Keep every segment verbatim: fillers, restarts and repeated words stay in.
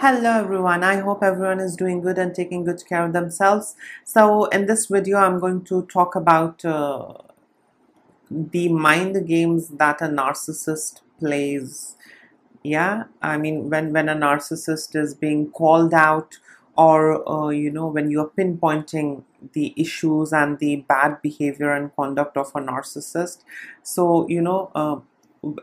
Hello everyone, I hope everyone is doing good and taking good care of themselves. So in this video I'm going to talk about uh, the mind games that a narcissist plays. Yeah, I mean when when a narcissist is being called out, or uh, you know, when you're pinpointing the issues and the bad behavior and conduct of a narcissist. So you know, uh,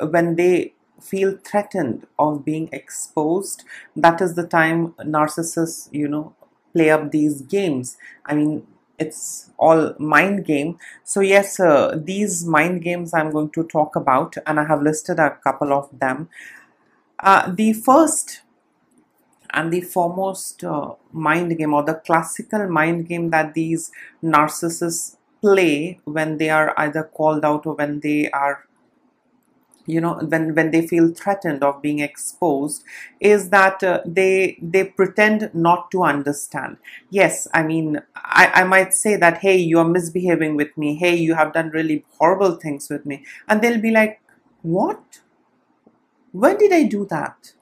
when they feel threatened of being exposed, that is the time narcissists, you know, play up these games. I mean, it's all mind game. So yes, uh, these mind games I'm going to talk about, and I have listed a couple of them. Uh, the first and the foremost uh, mind game, or the classical mind game that these narcissists play when they are either called out or when they are, you know, when when they feel threatened of being exposed, is that uh, they they pretend not to understand. Yes, I mean, I, I might say that, hey, you're misbehaving with me, hey, you have done really horrible things with me, and they'll be like, what? When did I do that?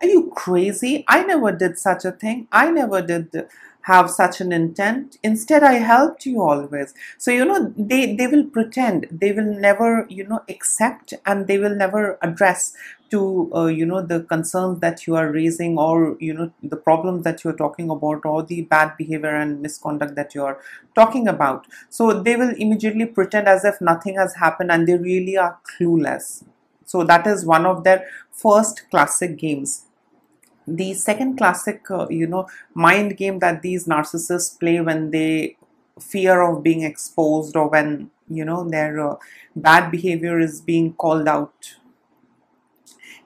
Are you crazy? I never did such a thing. I never did have such an intent. Instead, I helped you always. So, you know, they, they will pretend. They will never, you know, accept, and they will never address to, uh, you know, the concerns that you are raising, or, you know, the problems that you're talking about, or the bad behavior and misconduct that you're talking about. So they will immediately pretend as if nothing has happened, and they really are clueless. So that is one of their first classic games. The second classic, uh, you know, mind game that these narcissists play when they fear of being exposed, or when, you know, their uh, bad behavior is being called out,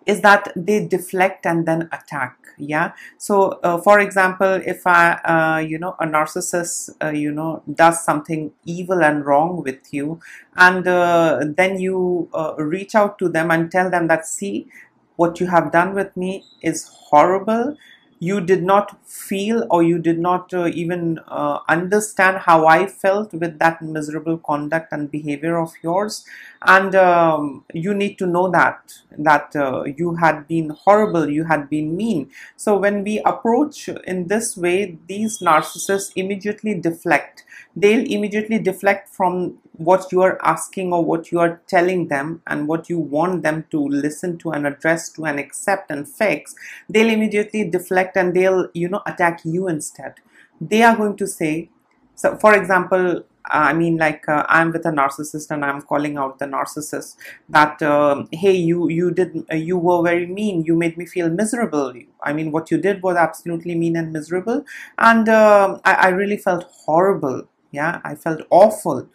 is that they deflect and then attack. Yeah. So, uh, for example, if I, uh, you know, a narcissist, uh, you know, does something evil and wrong with you, and uh, then you uh, reach out to them and tell them that, see, what you have done with me is horrible. You did not feel, or you did not uh, even uh, understand how I felt with that miserable conduct and behavior of yours. And um, you need to know that, that uh, you had been horrible, you had been mean. So when we approach in this way, these narcissists immediately deflect. They'll immediately deflect from what you are asking, or what you are telling them, and what you want them to listen to and address to and accept and fix. They'll immediately deflect, and they'll, you know, attack you instead. They are going to say, so for example, I mean, like uh, I'm with a narcissist, and I'm calling out the narcissist that um, hey, you you did uh, you were very mean, you made me feel miserable. I mean, what you did was absolutely mean and miserable, and uh, I, I really felt horrible. Yeah, I felt awful.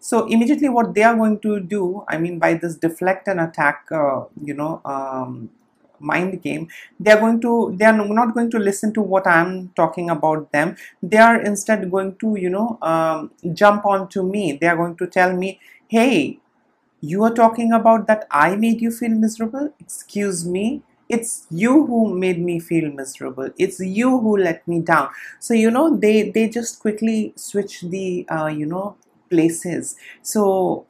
So immediately what they are going to do, I mean, by this deflect and attack uh, you know um, mind game, they are going to they are not going to listen to what I'm talking about them. They are instead going to, you know, um, jump on to me. They are going to tell me, hey, you are talking about that I made you feel miserable? Excuse me, it's you who made me feel miserable. It's you who let me down. So, you know, they they just quickly switch the uh, you know, places. So,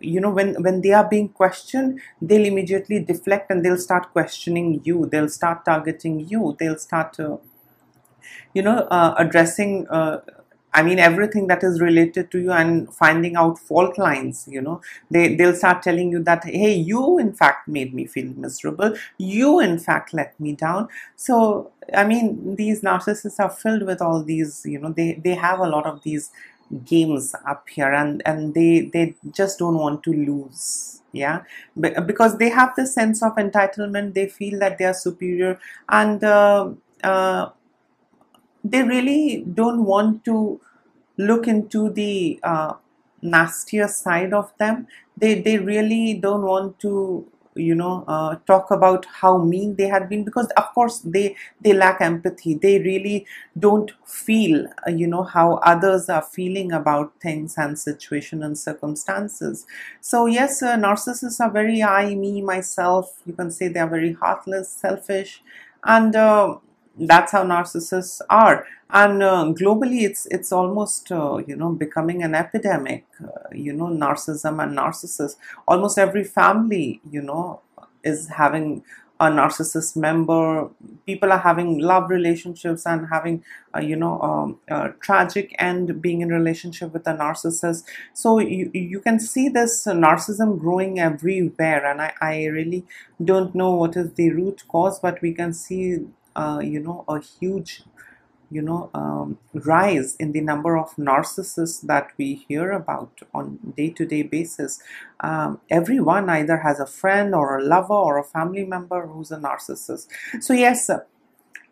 you know, when when they are being questioned, they'll immediately deflect, and they'll start questioning you, they'll start targeting you, they'll start uh, you know uh, addressing uh, I mean, everything that is related to you, and finding out fault lines. You know, they they'll start telling you that, hey, you in fact made me feel miserable, you in fact let me down. So I mean, these narcissists are filled with all these, you know, they they have a lot of these games up here, and and they they just don't want to lose. Yeah, Be because they have the sense of entitlement. They feel that they are superior, and uh, uh, they really don't want to look into the uh, nastier side of them. They they really don't want to, you know, uh, talk about how mean they had been, because of course they they lack empathy. They really don't feel, uh, you know, how others are feeling about things and situation and circumstances. So yes, uh, narcissists are very I, me, myself. You can say they are very heartless, selfish, and uh, that's how narcissists are. And uh, globally, it's it's almost uh, you know, becoming an epidemic. Uh, you know, narcissism and narcissists. Almost every family, you know, is having a narcissist member. People are having love relationships and having uh, you know um, uh, tragic end, being in relationship with a narcissist. So you, you can see this narcissism growing everywhere, and I, I really don't know what is the root cause, but we can see uh, you know a huge you know um, rise in the number of narcissists that we hear about on day-to-day basis. Um, everyone either has a friend or a lover or a family member who's a narcissist. So yes,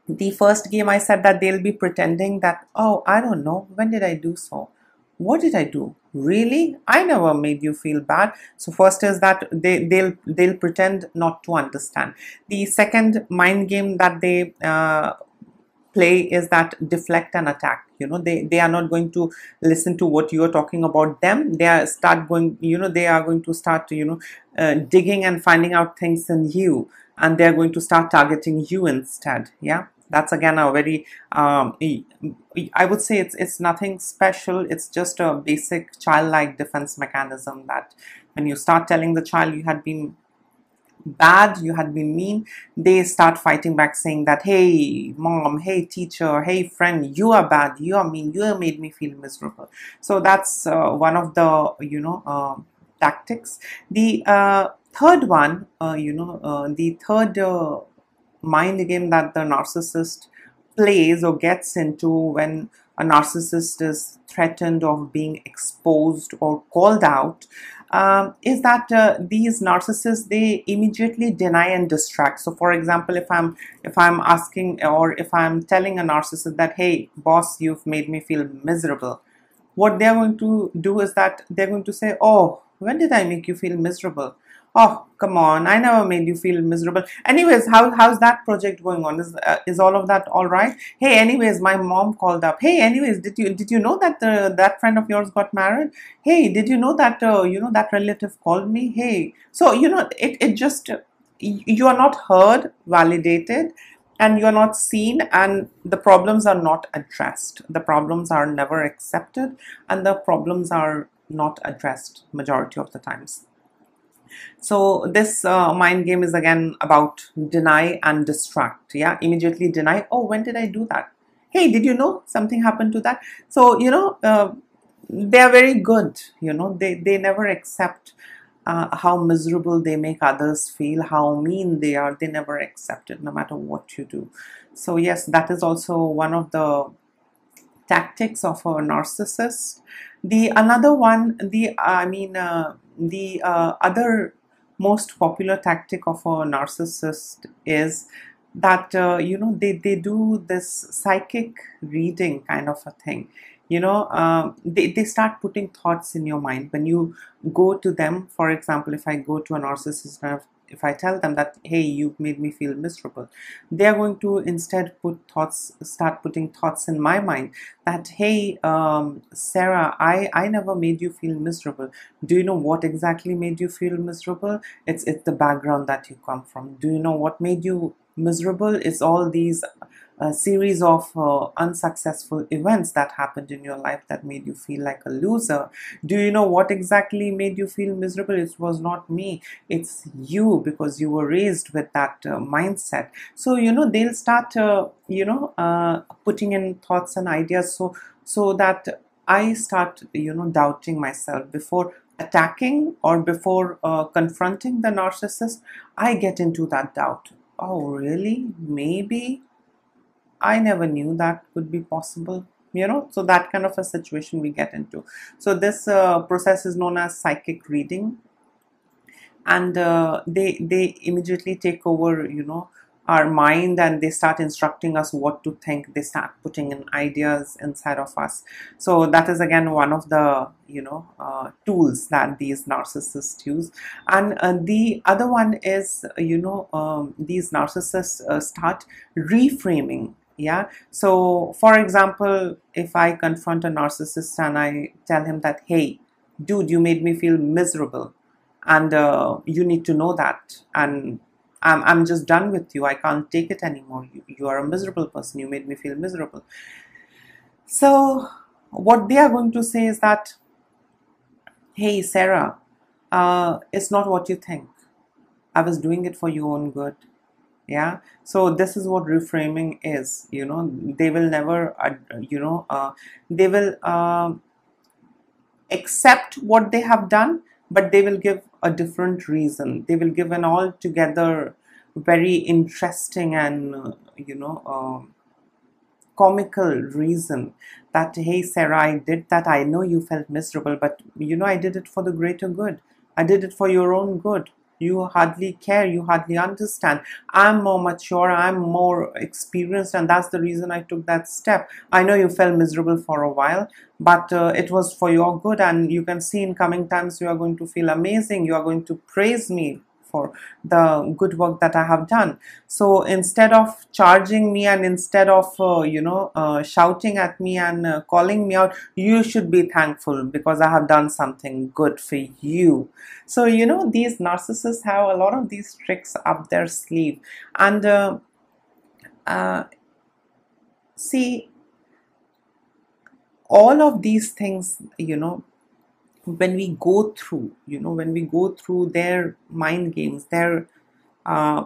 the first game I said that they'll be pretending that, oh, I don't know, when did I do so? What did I do? Really? I never made you feel bad. So first is that they, they'll they'll pretend not to understand. The second mind game that they uh, play is that deflect and attack. You know, they, they are not going to listen to what you're talking about them. They are start going, you know, they are going to start, you know, uh, digging and finding out things in you, and they're going to start targeting you instead. Yeah. That's again a very, um, I would say it's, it's nothing special. It's just a basic childlike defense mechanism that when you start telling the child you had been bad, you had been mean, they start fighting back saying that, hey mom, hey teacher, hey friend, you are bad, you are mean, you have made me feel miserable. So that's uh, one of the, you know, uh, tactics. The uh, third one, uh, you know, uh, the third uh, mind game that the narcissist plays or gets into when a narcissist is threatened of being exposed or called out, um, is that uh, these narcissists, they immediately deny and distract. So for example, if I'm if I'm asking or if I'm telling a narcissist that, hey boss, you've made me feel miserable, what they're going to do is that they're going to say, oh, when did I make you feel miserable? Oh, come on, I never made you feel miserable. Anyways, how, how's that project going on? Is, uh, is all of that all right? Hey, anyways, my mom called up. Hey, anyways, did you did you know that uh, that friend of yours got married? Hey, did you know that, uh, you know, that relative called me? Hey, so, you know, it, it just, you are not heard, validated, and you're not seen, and the problems are not addressed. The problems are never accepted, and the problems are not addressed majority of the times. So this uh, mind game is again about deny and distract. Yeah, immediately deny. Oh, when did I do that? Hey, did you know something happened to that? So, you know, uh, they are very good. You know, they, they never accept uh, how miserable they make others feel, how mean they are. They never accept it no matter what you do. So yes, that is also one of the tactics of a narcissist. The another one, the, I mean, uh, the uh, other most popular tactic of a narcissist is that, uh, you know, they, they do this psychic reading kind of a thing. You know, uh, they, they start putting thoughts in your mind. When you go to them, for example, if I go to a narcissist and I've if I tell them that, hey, you've made me feel miserable, they're going to instead put thoughts, start putting thoughts in my mind that, hey, um, Sarah, I, I never made you feel miserable. Do you know what exactly made you feel miserable? It's, it's the background that you come from. Do you know what made you miserable? It's all these uh, series of uh, unsuccessful events that happened in your life that made you feel like a loser. Do you know what exactly made you feel miserable? It was not me, it's you, because you were raised with that uh, mindset. So, you know, they'll start, uh, you know, uh, putting in thoughts and ideas so, so that I start, you know, doubting myself. Before attacking or before uh, confronting the narcissist, I get into that doubt. Oh, really? Maybe? I never knew that could be possible. You know, so that kind of a situation we get into. So this uh, process is known as psychic reading, and uh, they they immediately take over, you know, our mind, and they start instructing us what to think. They start putting in ideas inside of us. So that is again one of the, you know, uh, tools that these narcissists use. And uh, the other one is, you know, um, these narcissists uh, start reframing. Yeah. So for example, if I confront a narcissist and I tell him that, hey, dude, you made me feel miserable, and uh, you need to know that, and I'm, I'm just done with you. I can't take it anymore. You, you are a miserable person. You made me feel miserable. So what they are going to say is that, hey, Sarah, uh, it's not what you think. I was doing it for your own good. Yeah, so this is what reframing is. You know, they will never, uh, you know, uh, they will uh, accept what they have done, but they will give a different reason. They will give an altogether very interesting and, uh, you know, uh, comical reason that, hey, Sarah, I did that. I know you felt miserable, but, you know, I did it for the greater good. I did it for your own good. You hardly care, you hardly understand. I'm more mature, I'm more experienced, and that's the reason I took that step. I know you felt miserable for a while, but uh, it was for your good, and you can see in coming times you are going to feel amazing. You are going to praise me for the good work that I have done. So instead of charging me, and instead of uh, you know uh, shouting at me and uh, calling me out, you should be thankful because I have done something good for you. So you know, these narcissists have a lot of these tricks up their sleeve. And uh, uh, see, all of these things, you know, when we go through, you know, when we go through their mind games, their uh,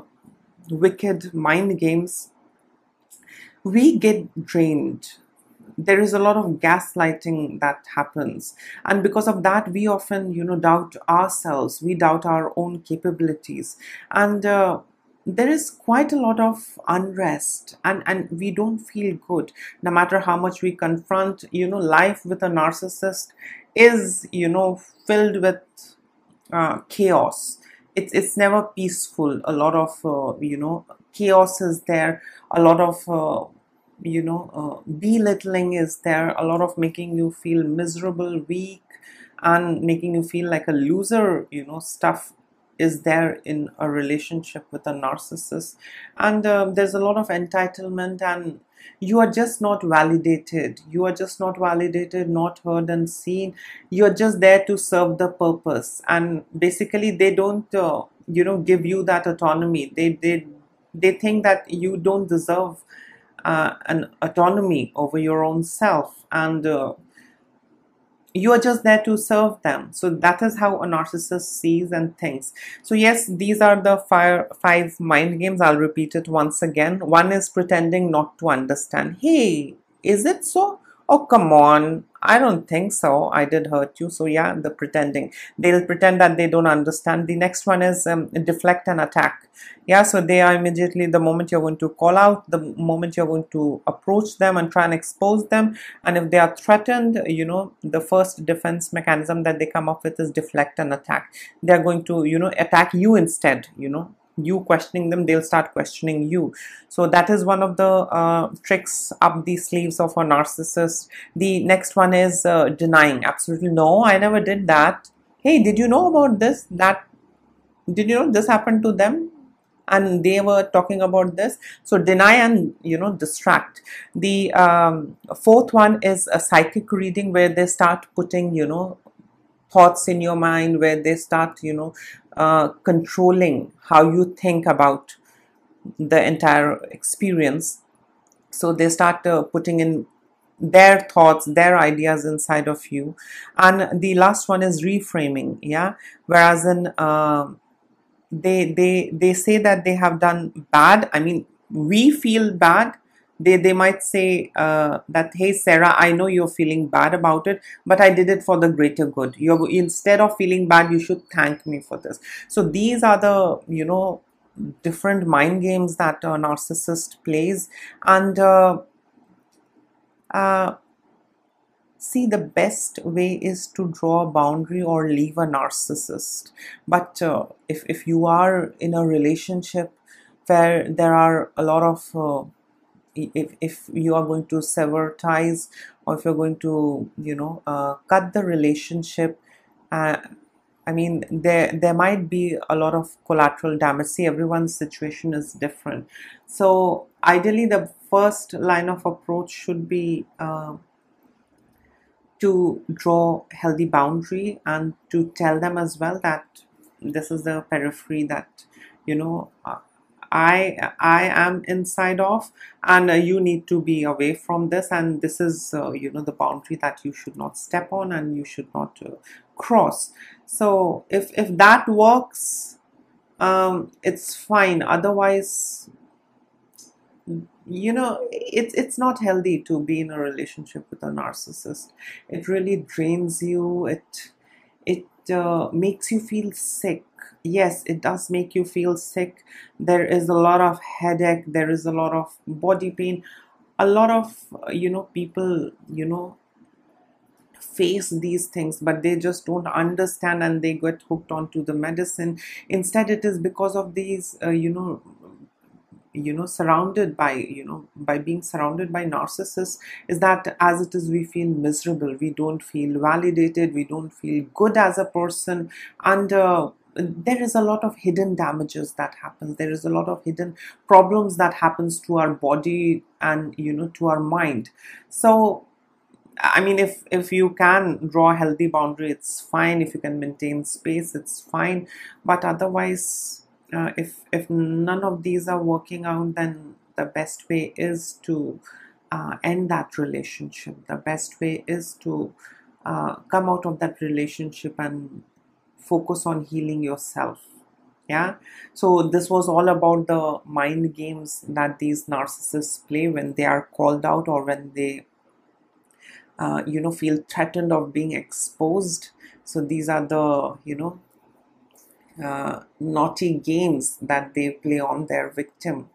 wicked mind games, we get drained. There is a lot of gaslighting that happens. And because of that, we often, you know, doubt ourselves. We doubt our own capabilities. And uh, there is quite a lot of unrest, and, and we don't feel good. No matter how much we confront, you know, life with a narcissist is, you know, filled with uh, chaos. It's, it's never peaceful. A lot of, uh, you know, chaos is there. A lot of, uh, you know, uh, belittling is there. A lot of making you feel miserable, weak, and making you feel like a loser, you know, stuff is there in a relationship with a narcissist. And uh, there's a lot of entitlement, and you are just not validated. You are just not validated, not heard and seen. You're just there to serve the purpose. And basically they don't, uh, you know, give you that autonomy. They, they, they think that you don't deserve uh, an autonomy over your own self. And uh, you are just there to serve them. So that is how a narcissist sees and thinks. So yes, these are the five mind games. I'll repeat it once again. One is pretending not to understand. Hey, is it so? Oh, come on. I don't think so. I did hurt you. So yeah, the pretending. They'll pretend that they don't understand. The next one is um, deflect and attack. Yeah, so they are immediately, the moment you're going to call out, the moment you're going to approach them and try and expose them. And if they are threatened, you know, the first defense mechanism that they come up with is deflect and attack. They're going to, you know, attack you instead, you know. You questioning them, they'll start questioning you. So that is one of the uh, tricks up the sleeves of a narcissist. The next one is uh, denying. Absolutely no, I never did that. Hey, did you know about this? That, did you know this happened to them? And they were talking about this. So deny and, you know, distract. The um, fourth one is a psychic reading, where they start putting, you know, thoughts in your mind, where they start, you know, uh, controlling how you think about the entire experience. So they start uh, putting in their thoughts, their ideas inside of you. And the last one is reframing. Yeah, whereas in uh, they they they say that they have done bad. I mean, we feel bad. They, they might say uh, that, hey, Sarah, I know you're feeling bad about it, but I did it for the greater good. You're, instead of feeling bad, you should thank me for this. So these are the, you know, different mind games that a narcissist plays. And uh, uh, see, the best way is to draw a boundary or leave a narcissist. But uh, if, if you are in a relationship where there are a lot of... Uh, If, if you are going to sever ties, or if you're going to, you know, uh, cut the relationship, uh, I mean, there, there might be a lot of collateral damage. See, everyone's situation is different. So ideally, the first line of approach should be uh, to draw healthy boundary, and to tell them as well that this is the periphery that, you know, uh, I I am inside of, and uh, you need to be away from this, and this is uh, you know, the boundary that you should not step on, and you should not uh, cross. So if if that works, um, it's fine. Otherwise, you know, it's it's not healthy to be in a relationship with a narcissist. It really drains you. It it uh, makes you feel sick. Yes, it does make you feel sick. There is a lot of headache. There is a lot of body pain. A lot of uh, you know people you know face these things, but they just don't understand and they get hooked onto the medicine. Instead, it is because of these uh, you know you know surrounded by you know by being surrounded by narcissists, is that as it is we feel miserable, we don't feel validated, we don't feel good as a person, and uh, there is a lot of hidden damages that happens. There is a lot of hidden problems that happens to our body and you know to our mind. So I mean, if if you can draw a healthy boundary, it's fine. If you can maintain space, it's fine. But otherwise, Uh, if if none of these are working out, then the best way is to uh, end that relationship. The best way is to uh, come out of that relationship and focus on healing yourself. Yeah. So this was all about the mind games that these narcissists play when they are called out, or when they uh, you know feel threatened of being exposed. So these are the you know Uh, naughty games that they play on their victim.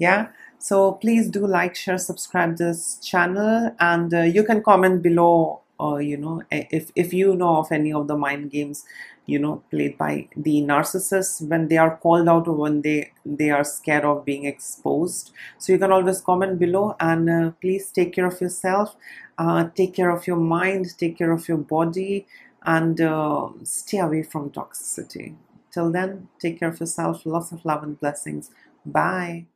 Yeah, so please do like, share, subscribe this channel, and uh, you can comment below uh, you know if, if you know of any of the mind games you know played by the narcissists when they are called out, or when they they are scared of being exposed. So you can always comment below, and uh, please take care of yourself, uh, take care of your mind, take care of your body, and uh, stay away from toxicity. Till then, take care of yourself. Lots of love and blessings. Bye.